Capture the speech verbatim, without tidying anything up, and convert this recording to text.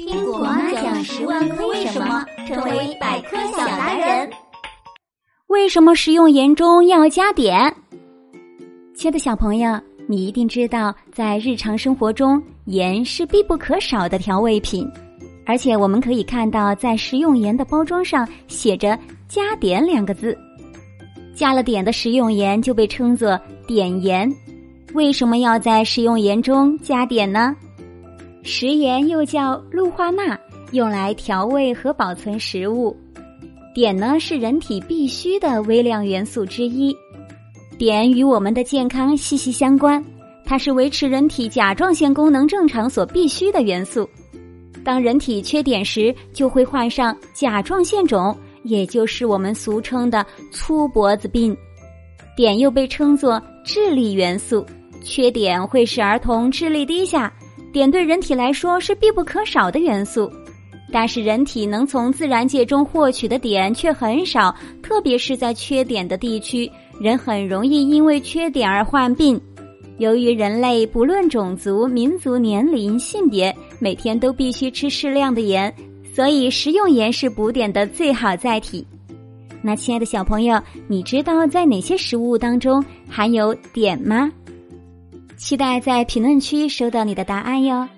听果妈讲十万个为什么，成为百科小达人。为什么食用盐中要加碘？亲爱的小朋友，你一定知道，在日常生活中，盐是必不可少的调味品。而且我们可以看到，在食用盐的包装上写着加碘两个字。加了碘的食用盐就被称作碘盐。为什么要在食用盐中加碘呢？食盐又叫氯化钠，用来调味和保存食物。碘呢，是人体必需的微量元素之一。碘与我们的健康息息相关，它是维持人体甲状腺功能正常所必需的元素。当人体缺碘时，就会患上甲状腺肿，也就是我们俗称的粗脖子病。碘又被称作智力元素，缺碘会使儿童智力低下。碘对人体来说是必不可少的元素，但是人体能从自然界中获取的碘却很少，特别是在缺碘的地区，人很容易因为缺碘而患病。由于人类不论种族、民族、年龄、性别，每天都必须吃适量的盐，所以食用盐是补碘的最好载体。那亲爱的小朋友，你知道在哪些食物当中含有碘吗？期待在评论区收到你的答案哟。